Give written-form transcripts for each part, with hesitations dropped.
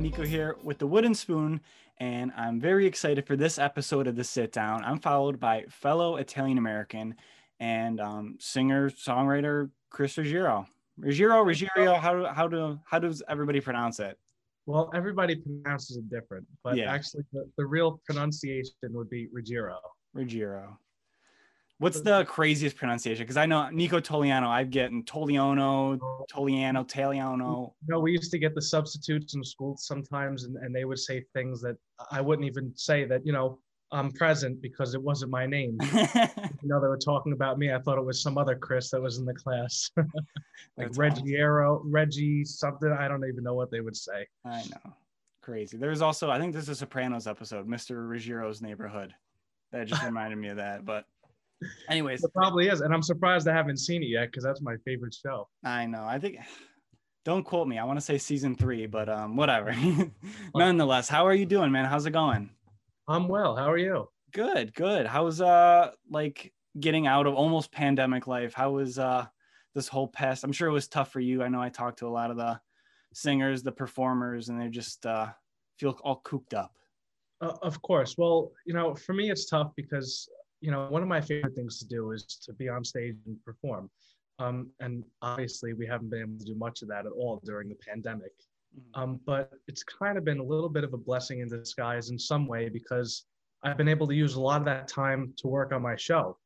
Nico here with the Wooden Spoon, and I'm very excited for this episode of The Sit Down. I'm followed by fellow Italian-American and singer-songwriter Chris Ruggiero. Ruggiero, how does everybody pronounce it? Well, everybody pronounces it different, but yeah. Actually the real pronunciation would be Ruggiero. Ruggiero. What's the craziest pronunciation? Because I know Nico Toliano. I've gotten Toliano. No, we used to get the substitutes in school sometimes, and they would say things that I wouldn't even say that, you know, I'm present because it wasn't my name. You know, they were talking about me. I thought it was some other Chris that was in the class. Like Ruggiero, awesome. Reggie, something. I don't even know what they would say. I know. Crazy. There's also, I think there's a Sopranos episode, Mr. Ruggiero's Neighborhood. That just reminded me of that, but. Anyways, it probably is, and I'm surprised I haven't seen it yet because that's my favorite show. I know. I think, don't quote me. I want to say season 3, but whatever. Nonetheless, how are you doing, man? How's it going? I'm well. How are you? Good, good. How's like getting out of almost pandemic life? How was this whole past? I'm sure it was tough for you. I know I talked to a lot of the singers, the performers, and they just feel all cooped up. Of course. Well, you know, for me, it's tough because. You know, one of my favorite things to do is to be on stage and perform. And obviously we haven't been able to do much of that at all during the pandemic. But it's kind of been a little bit of a blessing in disguise in some way because I've been able to use a lot of that time to work on my show,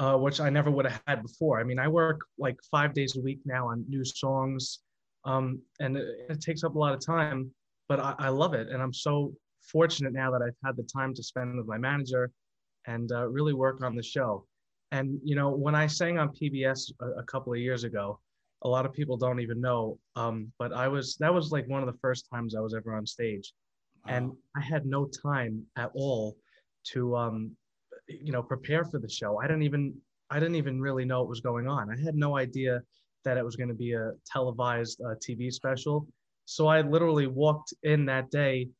which I never would have had before. I mean, I work like 5 days a week now on new songs, and it takes up a lot of time, but I love it. And I'm so fortunate now that I've had the time to spend with my manager and really work on the show. And, you know, when I sang on PBS a couple of years ago, a lot of people don't even know, but that was like one of the first times I was ever on stage. Wow. And I had no time at all to, you know, prepare for the show. I didn't even really know what was going on. I had no idea that it was going to be a televised TV special. So I literally walked in that day,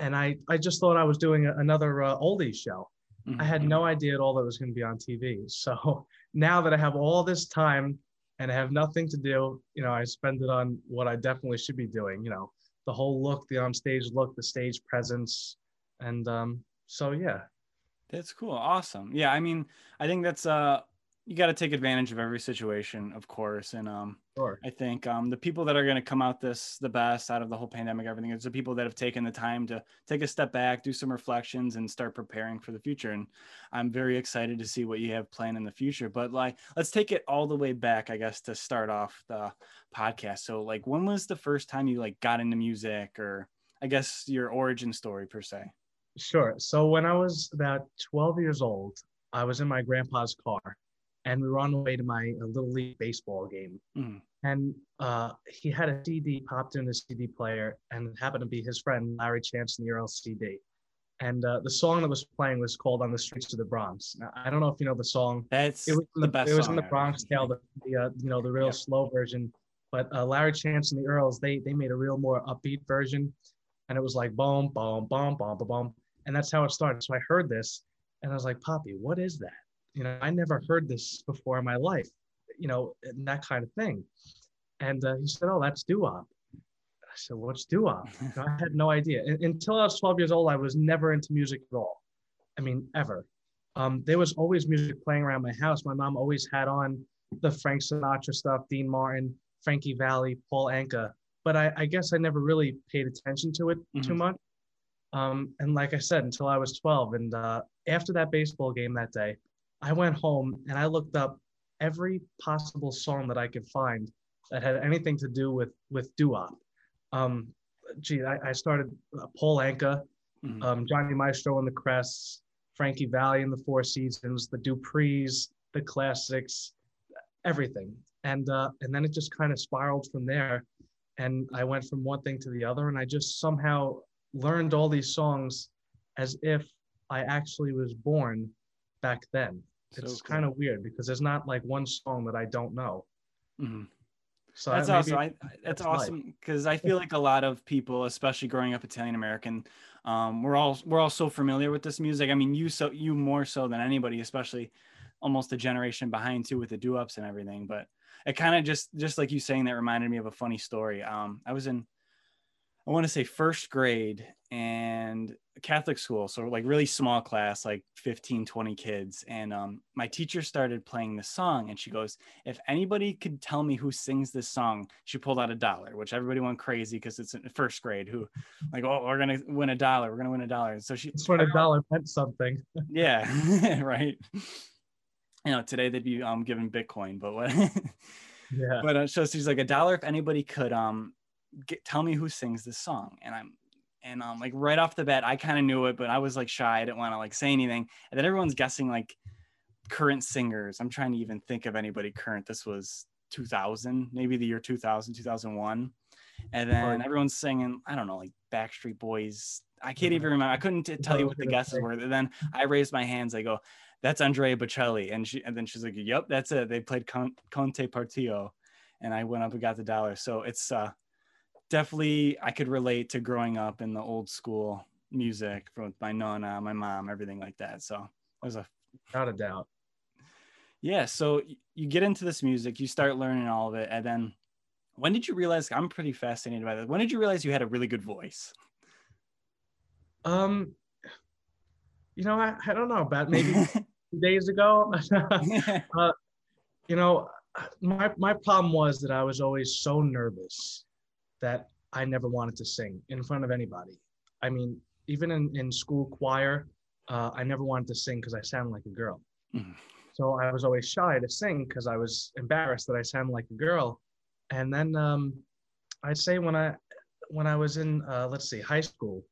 and I just thought I was doing another oldies show. Mm-hmm. I had no idea at all that it was going to be on TV. So now that I have all this time and I have nothing to do, you know, I spend it on what I definitely should be doing, you know, the whole look, the onstage look, the stage presence. And so, yeah. That's cool. Awesome. Yeah. I mean, I think that's, you got to take advantage of every situation, of course. And sure. I think the people that are going to come out the best out of the whole pandemic, everything, it's the people that have taken the time to take a step back, do some reflections and start preparing for the future. And I'm very excited to see what you have planned in the future, but like, let's take it all the way back, I guess, to start off the podcast. So like, when was the first time you like got into music, or I guess your origin story per se? Sure. So when I was about 12 years old, I was in my grandpa's car. And we were on the way to my little league baseball game. Mm. And he had a CD popped in the CD player, and it happened to be his friend, Larry Chance and the Earls CD. And the song that was playing was called On the Streets of the Bronx. Now, I don't know if you know the song. That's the best song. It was in the Bronx Tale, the real slow version. But Larry Chance and the Earls, they made a real more upbeat version. And it was like, boom, boom, boom, boom, boom, boom. And that's how it started. So I heard this, and I was like, Poppy, what is that? You know, I never heard this before in my life, you know, and that kind of thing. And he said, oh, that's doo-wop. I said, what's doo-wop? I had no idea. Until I was 12 years old, I was never into music at all. I mean, ever. There was always music playing around my house. My mom always had on the Frank Sinatra stuff, Dean Martin, Frankie Valli, Paul Anka. But I guess I never really paid attention to it too much. And like I said, until I was 12. And after that baseball game that day, I went home and I looked up every possible song that I could find that had anything to do with doo-wop. I started Paul Anka, Johnny Maestro and the Crests, Frankie Valli and the Four Seasons, the Duprees, the classics, everything. And then it just kind of spiraled from there. And I went from one thing to the other, and I just somehow learned all these songs as if I actually was born back then. It's kind of weird because there's not like one song that I don't know. Mm-hmm. So that's awesome. That's awesome because I feel like a lot of people, especially growing up Italian American, we're all so familiar with this music. I mean, you more so than anybody, especially almost a generation behind too with the doo-ups and everything. But it kind of just like you saying that reminded me of a funny story. I was in, I want to say first grade and Catholic school. So like really small class, like 15, 20 kids. And my teacher started playing this song and she goes, if anybody could tell me who sings this song, she pulled out $1, which everybody went crazy because it's in first grade who like, oh, we're going to win $1. We're going to win $1. And so that's what $1 meant something. Yeah. Right. You know, today they'd be giving Bitcoin, but what? Yeah. But so she's like $1 if anybody could tell me who sings this song. And I'm like right off the bat, I kind of knew it, but I was like shy. I didn't want to like say anything. And then everyone's guessing like current singers. I'm trying to even think of anybody current. This was 2000, maybe the year 2000, 2001. And then everyone's singing, I don't know, like Backstreet Boys. I can't even remember. I couldn't tell you what the guesses were. And then I raised my hands. I go, that's Andrea Bocelli. And then she's like, yep, that's it. They played Conte Partito. And I went up and got $1. So it's, definitely, I could relate to growing up in the old school music from my nonna, my mom, everything like that. So it was without a doubt. Yeah. So you get into this music, you start learning all of it. And then when did you realize, I'm pretty fascinated by that. When did you realize you had a really good voice? You know, I don't know, about maybe 2 days ago. You know, my problem was that I was always so nervous that I never wanted to sing in front of anybody. I mean, even in school choir, I never wanted to sing because I sounded like a girl. Mm. So I was always shy to sing because I was embarrassed that I sounded like a girl. And then I'd say when I was in, high school,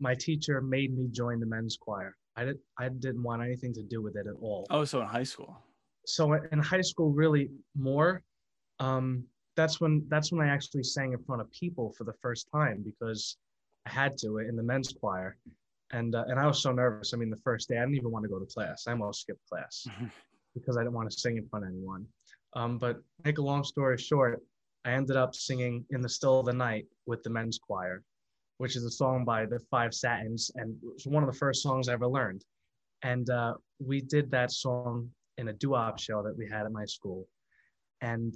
my teacher made me join the men's choir. I didn't want anything to do with it at all. Oh, so in high school. So in high school, really more, that's when I actually sang in front of people for the first time because I had to in the men's choir. And I was so nervous. I mean, the first day, I didn't even want to go to class. I almost skipped class because I didn't want to sing in front of anyone. But make a long story short, I ended up singing In the Still of the Night with the men's choir, which is a song by the Five Satins. And it was one of the first songs I ever learned. And we did that song in a doo-wop show that we had at my school. And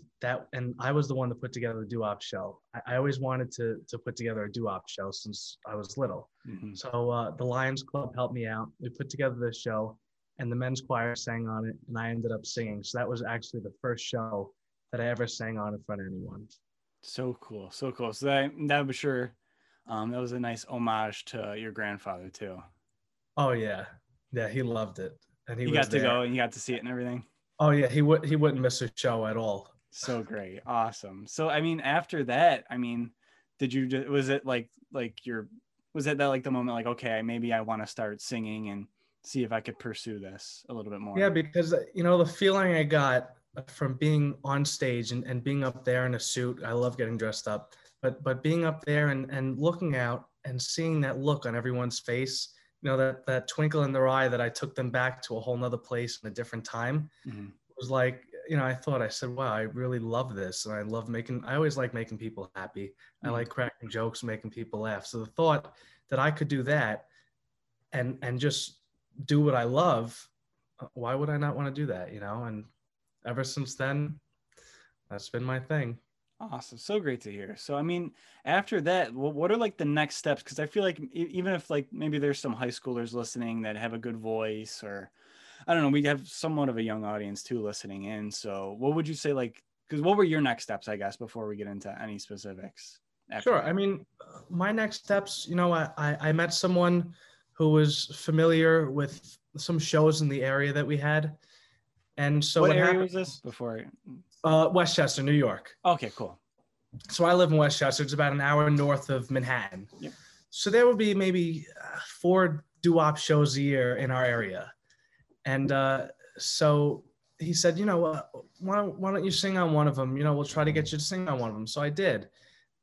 I was the one that put together the doo-wop show. I always wanted to put together a doo-wop show since I was little. Mm-hmm. So the Lions Club helped me out. We put together this show and the men's choir sang on it and I ended up singing. So that was actually the first show that I ever sang on in front of anyone. So cool, so cool. So that was sure, that was a nice homage to your grandfather too. Oh yeah, yeah, he loved it. And he got to go and you got to see it and everything? Oh yeah, he wouldn't miss a show at all. So great, awesome. So I mean, after that, I mean, was it the moment like, okay, maybe I want to start singing and see if I could pursue this a little bit more? Yeah, because you know the feeling I got from being on stage and being up there in a suit. I love getting dressed up, but being up there and looking out and seeing that look on everyone's face. You know, that twinkle in their eye that I took them back to a whole nother place and a different time. Mm-hmm. It was like, you know, I said, wow, I really love this. And I always like making people happy. Mm-hmm. I like cracking jokes, making people laugh. So the thought that I could do that and just do what I love, why would I not want to do that? You know, and ever since then, that's been my thing. Awesome. So great to hear. So, I mean, after that, what are like the next steps? Because I feel like even if like maybe there's some high schoolers listening that have a good voice or I don't know, we have somewhat of a young audience too listening in. So what would you say like, because what were your next steps, I guess, before we get into any specifics? Sure. That? I mean, my next steps, you know, I met someone who was familiar with some shows in the area that we had. And so what area was this before? Westchester, New York. Okay, cool. So I live in Westchester. It's about an hour north of Manhattan. Yep. So there would be maybe 4 doo-wop shows a year in our area. And so he said, you know, why don't you sing on one of them? You know, we'll try to get you to sing on one of them. So I did.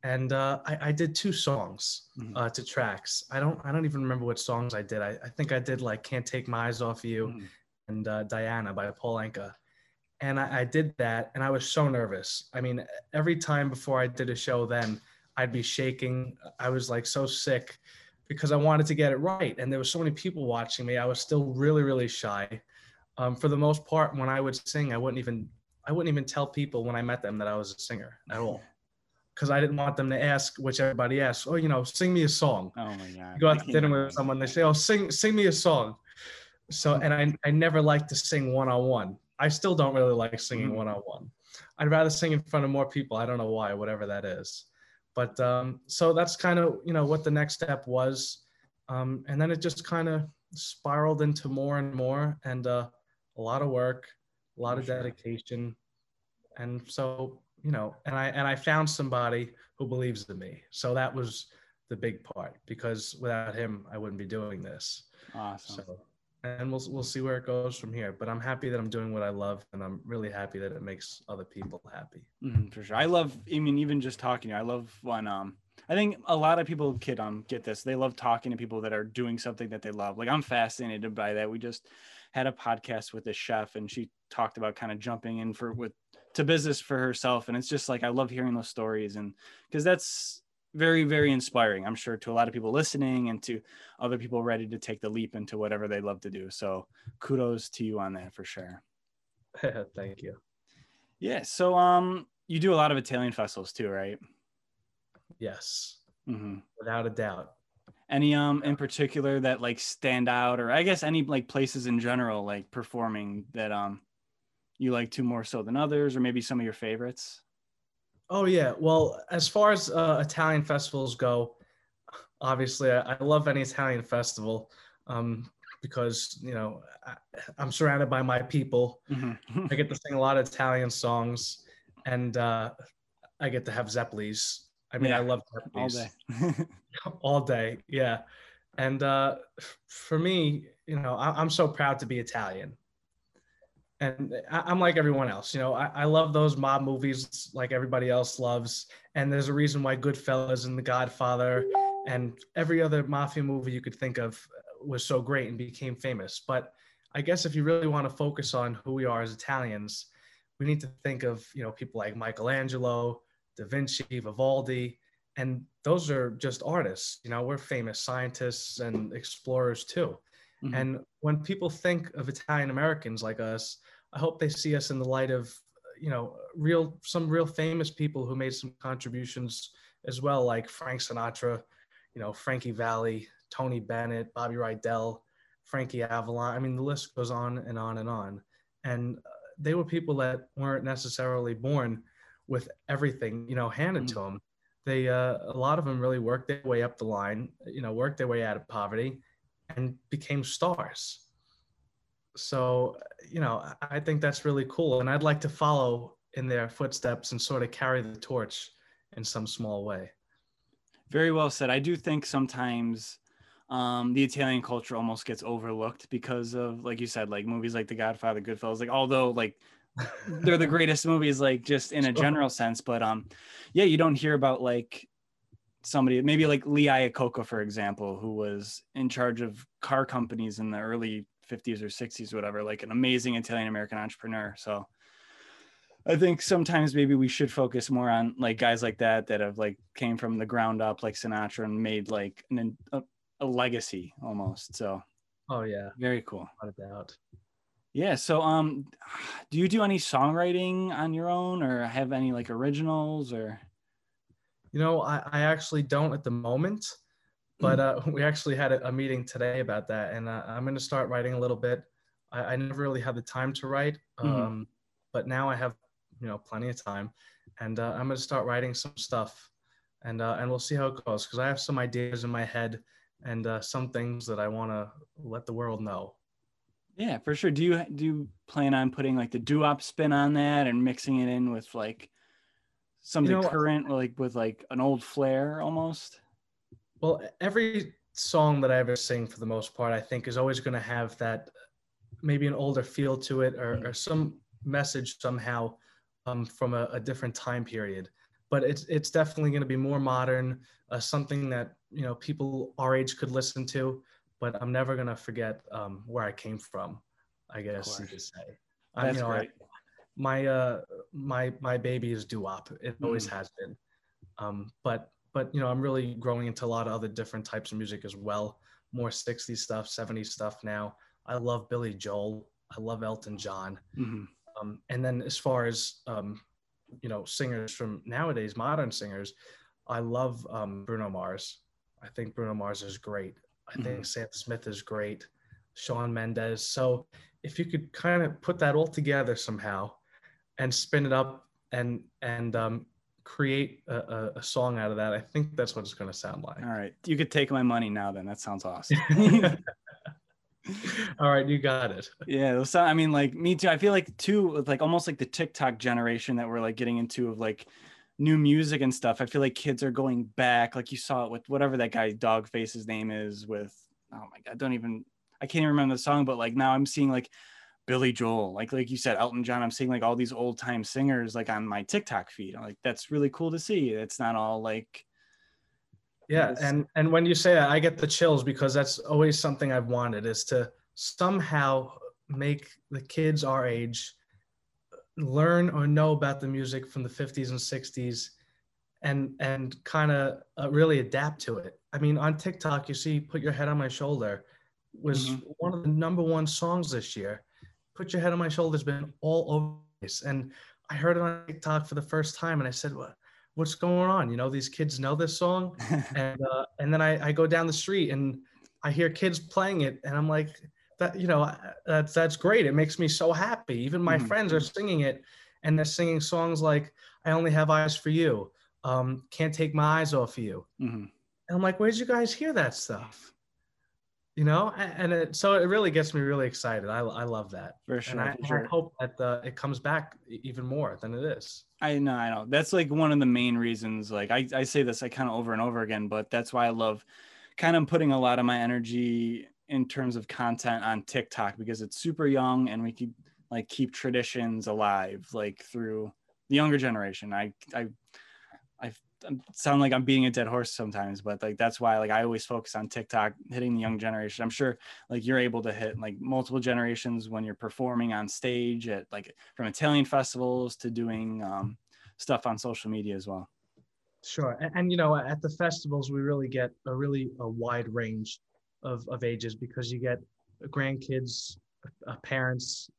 And I did two songs to tracks. I don't even remember what songs I did. I think I did like Can't Take My Eyes Off You and Diana by Paul Anka. And I did that, and I was so nervous. I mean, every time before I did a show then, I'd be shaking. I was like so sick because I wanted to get it right. And there were so many people watching me. I was still really, really shy. For the most part, when I would sing, I wouldn't even tell people when I met them that I was a singer at all. Because I didn't want them to ask, which everybody asks, oh, you know, sing me a song. Oh my God! You go out to dinner with someone, they say, oh, sing me a song. So, and I never liked to sing one-on-one. I still don't really like singing one-on-one. I'd rather sing in front of more people. I don't know why, whatever that is. But so that's kind of, you know, what the next step was. And then it just kind of spiraled into more and more, and a lot of work, a lot of dedication. And so, you know, and I found somebody who believes in me. So that was the big part, because without him, I wouldn't be doing this. Awesome. So, and we'll see where it goes from here. But I'm happy that I'm doing what I love, and I'm really happy that it makes other people happy. For sure. I mean, even just talking to you, I love when, I think a lot of people get this. They love talking to people that are doing something that they love. Like, I'm fascinated by that. We just had a podcast with a chef, and she talked about kind of jumping in to business for herself. And it's just like, I love hearing those stories, and because that's very, very inspiring, I'm sure, to a lot of people listening and to other people ready to take the leap into whatever they love to do. So kudos to you on that for sure. Thank you. Yeah. So, you do a lot of Italian festivals too, right? Yes. Without a doubt. Any, in particular that like stand out, or I guess any like places in general, like performing that, you like to more so than others, or maybe some of your favorites? Oh yeah. Well, as far as Italian festivals go, obviously I love any Italian festival, because, you know, I'm surrounded by my people. I get to sing a lot of Italian songs, and I get to have Zeppelis. I mean, yeah. I love Zeppelis all day. All day. Yeah. And for me, you know, I'm so proud to be Italian. And I'm like everyone else, you know, I love those mob movies like everybody else loves. And there's a reason why Goodfellas and The Godfather and every other mafia movie you could think of was so great and became famous. But I guess if you really want to focus on who we are as Italians, we need to think of, you know, people like Michelangelo, Da Vinci, Vivaldi, and those are just artists. You know, we're famous scientists and explorers too. And when people think of Italian Americans like us, I hope they see us in the light of, you know, some real famous people who made some contributions as well, like Frank Sinatra, you know, Frankie Valli, Tony Bennett, Bobby Rydell, Frankie Avalon. I mean, the list goes on and on and on. And they were people that weren't necessarily born with everything, you know, handed to them. They, a lot of them really worked their way up the line, you know, worked their way out of poverty and became stars. So, you know, I think that's really cool. And I'd like to follow in their footsteps and sort of carry the torch in some small way. Very well said. I do think sometimes the Italian culture almost gets overlooked because of, like you said, like movies like The Godfather, Goodfellas, like, although like they're the greatest movies, like just in a general sense, but yeah, you don't hear about like somebody maybe like Lee Iacocca, for example, who was in charge of car companies in the early 50s or 60s, whatever, like an amazing Italian American entrepreneur. So I think sometimes maybe we should focus more on like guys like that have like came from the ground up, like Sinatra, and made like a legacy almost. So, oh yeah, very cool. Not a doubt. Yeah. So do you do any songwriting on your own, or have any like originals, or? You know, I actually don't at the moment, but we actually had a meeting today about that, and I'm going to start writing a little bit. I never really had the time to write, but now I have, you know, plenty of time, and I'm going to start writing some stuff, and we'll see how it goes, because I have some ideas in my head and some things that I want to let the world know. Yeah, for sure. Do you plan on putting like the doo-wop spin on that and mixing it in with like something, you know, current, like with like an old flair almost? Well, every song that I ever sing for the most part, I think, is always going to have that maybe an older feel to it, or some message somehow from a different time period. but it's definitely going to be more modern, something that, you know, people our age could listen to, but I'm never going to forget where I came from, I guess you could say. That's great. My baby is doo-wop. It always has been. But you know, I'm really growing into a lot of other different types of music as well. More 60s stuff, 70s stuff now. I love Billy Joel. I love Elton John. Mm-hmm. And then as far as, you know, singers from nowadays, modern singers, I love Bruno Mars. I think Bruno Mars is great. I think Sam Smith is great. Shawn Mendes. So if you could kind of put that all together somehow and spin it up and create a song out of that, I think that's what it's going to sound like. All right. You could take my money now then. That sounds awesome. All right, you got it. Yeah, so I mean, like, me too. I feel like too, like almost like the TikTok generation that we're like getting into of like new music and stuff. I feel like kids are going back, like you saw it with whatever that guy Dogface's name is with, oh my God, I can't even remember the song, but like now I'm seeing like Billy Joel, like you said, Elton John. I'm seeing like all these old time singers like on my TikTok feed. I'm like, that's really cool to see. It's not all like. Yeah, and when you say that, I get the chills, because that's always something I've wanted, is to somehow make the kids our age learn or know about the music from the 50s and 60s and kind of really adapt to it. I mean, on TikTok, you see Put Your Head on My Shoulder was one of the #1 songs this year. Put Your Head on My Shoulder has been all over the place. And I heard it on TikTok for the first time, and I said, what? What's going on? You know, these kids know this song. And then I go down the street and I hear kids playing it. And I'm like, that, you know, that's great. It makes me so happy. Even my friends are singing it, and they're singing songs like I Only Have Eyes for You. Can't Take My Eyes Off of You. And I'm like, where'd you guys hear that stuff? You know? And so it really gets me really excited. I love that. For sure. And I hope that it comes back even more than it is. I know. That's like one of the main reasons, like I say this, I kind of over and over again, but that's why I love kind of putting a lot of my energy in terms of content on TikTok, because it's super young and we can like keep traditions alive, like through the younger generation. I sound like I'm beating a dead horse sometimes, but like, that's why like I always focus on TikTok, hitting the young generation. I'm sure like you're able to hit like multiple generations when you're performing on stage at like from Italian festivals to doing stuff on social media as well. Sure. And you know, at the festivals, we really get a wide range of ages, because you get grandkids, parents,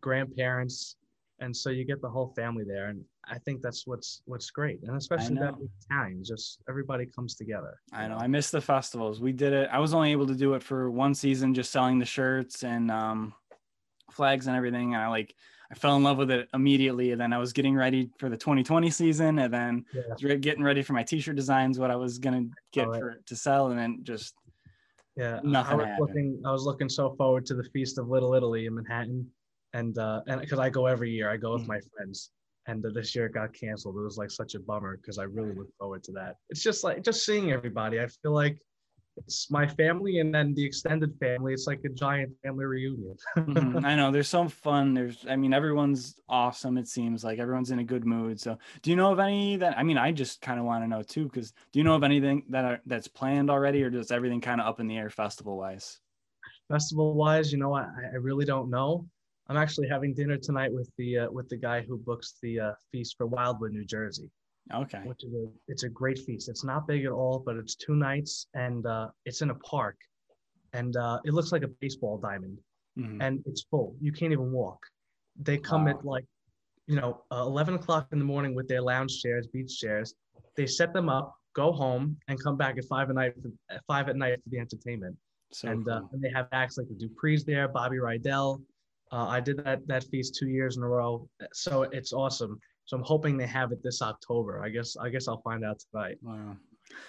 grandparents, and so you get the whole family there. And I think that's what's great. And especially that with Italian, just everybody comes together. I know. I miss the festivals. We did it. I was only able to do it for one season, just selling the shirts and flags and everything. And I fell in love with it immediately. And then I was getting ready for the 2020 season, and then getting ready for my t-shirt designs, what I was going to get to sell. And then just nothing happened. I was looking so forward to the Feast of Little Italy in Manhattan. And because I go every year, I go with my friends. And this year it got canceled. It was like such a bummer, because I really look forward to that. It's just like, just seeing everybody. I feel like it's my family and then the extended family. It's like a giant family reunion. I know. There's some fun. I mean, everyone's awesome. It seems like everyone's in a good mood. So do you know of any that, I mean, I just kind of want to know too, because do you know of anything that's planned already, or just everything kind of up in the air festival wise? Festival wise, you know, I really don't know. I'm actually having dinner tonight with the guy who books the feast for Wildwood, New Jersey. Okay. Which is it's a great feast. It's not big at all, but it's 2 nights, and it's in a park, and it looks like a baseball diamond, and it's full. You can't even walk. They come at like, you know, 11 o'clock in the morning with their lounge chairs, beach chairs. They set them up, go home, and come back at 5 at night for the entertainment. So cool. And they have acts like the Duprees there, Bobby Rydell. I did that feast 2 years in a row, so it's awesome. So I'm hoping they have it this October. I guess I'll find out tonight. Wow.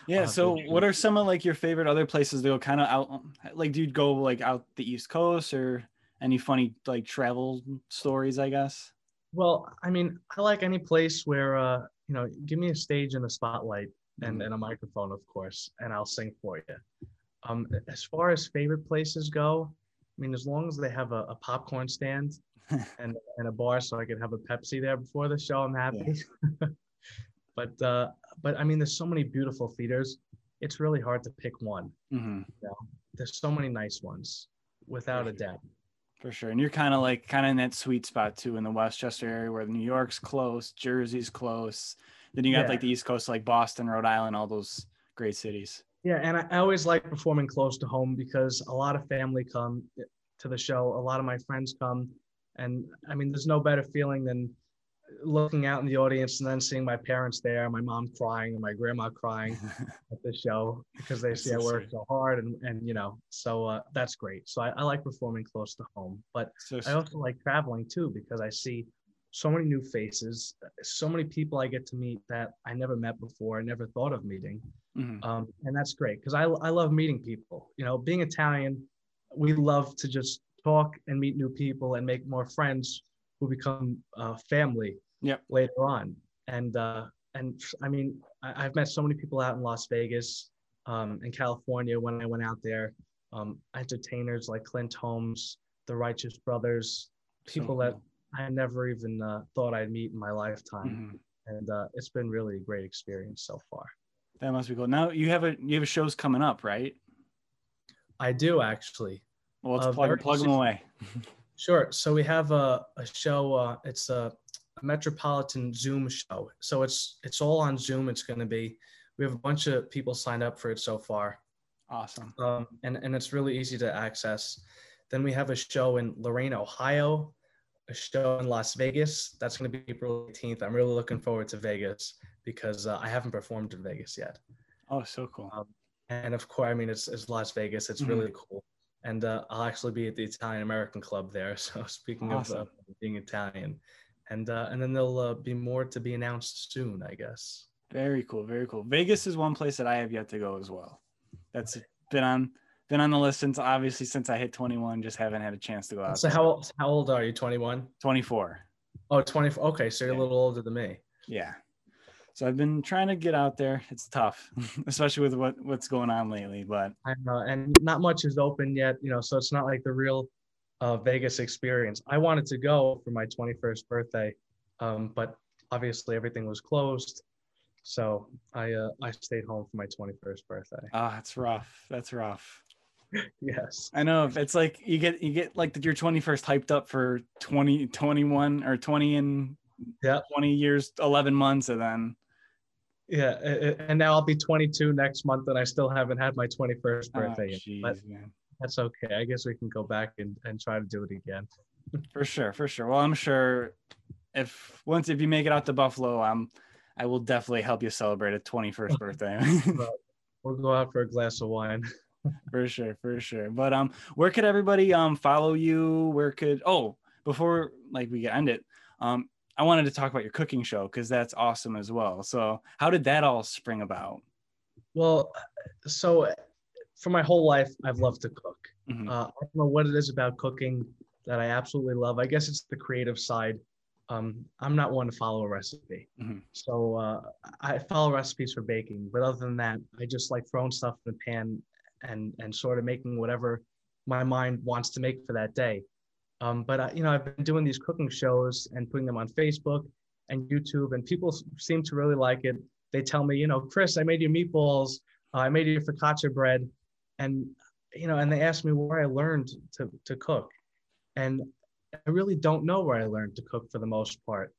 Yeah. So what are some of like your favorite other places to go? Kind of out, like, do you go like out the East Coast, or any funny like travel stories? I guess. Well, I mean, I like any place where you know, give me a stage and a spotlight and a microphone, of course, and I'll sing for you. As far as favorite places go, I mean, as long as they have a popcorn stand and a bar so I could have a Pepsi there before the show, I'm happy. But I mean, there's so many beautiful theaters. It's really hard to pick one. Mm-hmm. You know? There's so many nice ones, without a doubt. For sure. And you're kind of in that sweet spot too, in the Westchester area where New York's close, Jersey's close. Then you got like the East Coast, like Boston, Rhode Island, all those great cities. Yeah. And I always like performing close to home because a lot of family come to the show. A lot of my friends come. And I mean, there's no better feeling than looking out in the audience and then seeing my parents there, my mom crying and my grandma crying at the show because they see I work so hard and you know, so that's great. So I like performing close to home, but I also like traveling too, because I see so many new faces, so many people I get to meet that I never met before, I never thought of meeting. Mm-hmm. And that's great because I love meeting people. You know, being Italian, we love to just talk and meet new people and make more friends who become family later on. And I mean, I've met so many people out in Las Vegas and California when I went out there, entertainers like Clint Holmes, The Righteous Brothers, people that I never even thought I'd meet in my lifetime. Mm-hmm. And it's been really a great experience so far. That must be cool. Now you have shows coming up, right? I do actually. Well, let's plug them away. Sure. So we have a show. It's a Metropolitan Zoom show. So it's all on Zoom. It's going to be. We have a bunch of people signed up for it so far. Awesome. And it's really easy to access. Then we have a show in Lorain, Ohio. A show in Las Vegas. That's going to be April 18th. I'm really looking forward to Vegas because I haven't performed in Vegas yet. Oh, so cool. And of course, I mean, it's Las Vegas. It's really cool. And I'll actually be at the Italian American Club there. So speaking of being Italian, and then there'll be more to be announced soon, I guess. Very cool, very cool. Vegas is one place that I have yet to go as well. That's been on the list since obviously since I hit 21. Just haven't had a chance to go out. So how old are you? 21? 24. Oh, 24. Okay, so you're a little older than me. Yeah. So I've been trying to get out there. It's tough, especially with what's going on lately. But I know, and not much is open yet, you know. So it's not like the real Vegas experience. I wanted to go for my 21st birthday, but obviously everything was closed. So I stayed home for my 21st birthday. Ah, that's rough. That's rough. Yes, I know. It's like you get like your 21st hyped up for 20, 21, or 20 and 20 years, 11 months, and then. Yeah, and now I'll be 22 next month, and I still haven't had my 21st birthday yet. Geez, but man. That's okay. I guess we can go back and try to do it again. For sure. Well, I'm sure if you make it out to Buffalo, I will definitely help you celebrate a 21st birthday. We'll go out for a glass of wine. For sure. But where could everybody follow you? Before we end it, I wanted to talk about your cooking show because that's awesome as well. So how did that all spring about? Well, so for my whole life, I've loved to cook. Mm-hmm. I don't know what it is about cooking that I absolutely love. I guess it's the creative side. I'm not one to follow a recipe. Mm-hmm. So I follow recipes for baking. But other than that, I just like throwing stuff in the pan and sort of making whatever my mind wants to make for that day. But I've been doing these cooking shows and putting them on Facebook and YouTube, and people seem to really like it. They tell me, Chris, I made you meatballs, I made you focaccia bread, and they ask me where I learned to cook, and I really don't know where I learned to cook for the most part,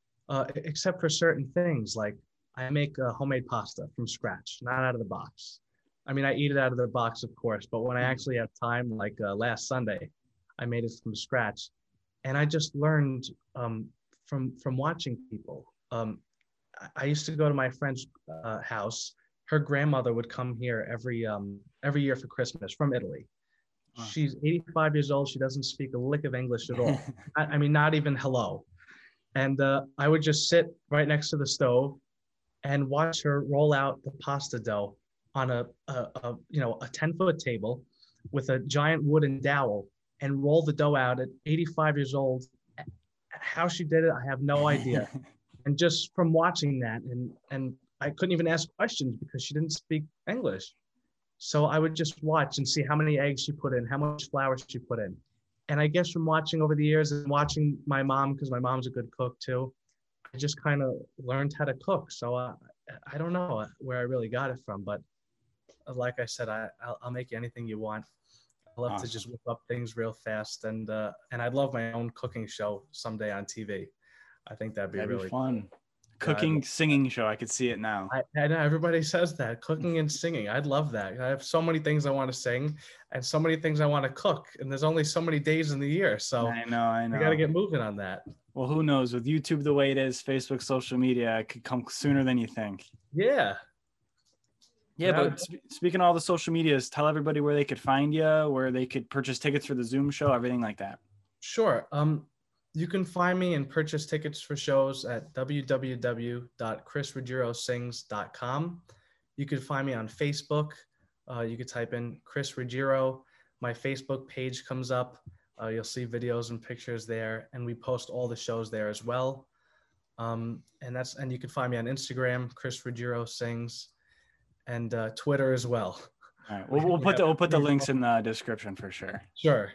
except for certain things. Like I make homemade pasta from scratch, not out of the box. I mean, I eat it out of the box, of course, but when I actually have time, like last Sunday, I made it from scratch. And I just learned from watching people. I used to go to my friend's house. Her grandmother would come here every year for Christmas from Italy. Wow. She's 85 years old. She doesn't speak a lick of English at all. I mean, not even hello. And I would just sit right next to the stove and watch her roll out the pasta dough on a 10-foot table with a giant wooden dowel, and roll the dough out at 85 years old. How she did it, I have no idea. And just from watching that, and I couldn't even ask questions because she didn't speak English. So I would just watch and see how many eggs she put in, how much flour she put in. And I guess from watching over the years and watching my mom, because my mom's a good cook too, I just kind of learned how to cook. So I don't know where I really got it from, but like I said, I'll make you anything you want. I love to just whip up things real fast, and I'd love my own cooking show someday on TV. I think that'd be really fun. Cooking, singing show. I could see it now. I know everybody says that, cooking and singing. I'd love that. I have so many things I want to sing and so many things I want to cook, and there's only so many days in the year. So I know. I got to get moving on that. Well, who knows? With YouTube the way it is, Facebook, social media, it could come sooner than you think. Yeah, but speaking of all the social medias, tell everybody where they could find you, where they could purchase tickets for the Zoom show, everything like that. Sure. You can find me and purchase tickets for shows at www.chrisruggierosings.com. You can find me on Facebook. You could type in Chris Ruggiero. My Facebook page comes up. You'll see videos and pictures there, and we post all the shows there as well. And you can find me on Instagram, Chris Ruggiero Sings, and Twitter as well. All right. We'll put the links in the description for sure. Sure.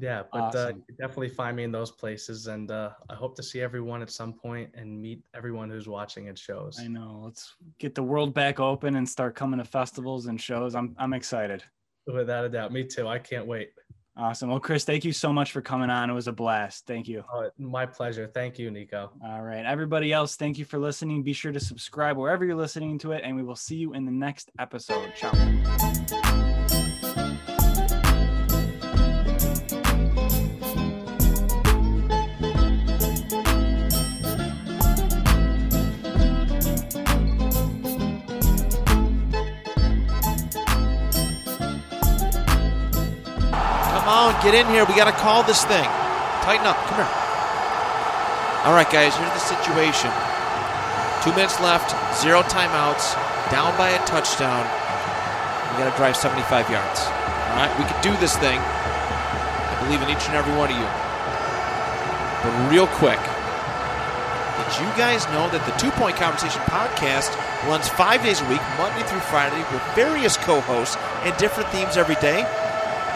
Yeah, but awesome. You definitely find me in those places, and I hope to see everyone at some point and meet everyone who's watching at shows. I know. Let's get the world back open and start coming to festivals and shows. I'm excited. Without a doubt. Me too. I can't wait. Awesome. Well, Chris, thank you so much for coming on. It was a blast. Thank you. My pleasure. Thank you, Nico. All right. Everybody else, thank you for listening. Be sure to subscribe wherever you're listening to it, and we will see you in the next episode. Ciao. Get in here. We got to call this thing. Tighten up. Come here. All right, guys. Here's the situation. 2 minutes left. 0 timeouts. Down by a touchdown. We got to drive 75 yards. All right? We can do this thing. I believe in each and every one of you. But real quick, did you guys know that the 2-Point Conversation podcast runs 5 days a week, Monday through Friday, with various co-hosts and different themes every day?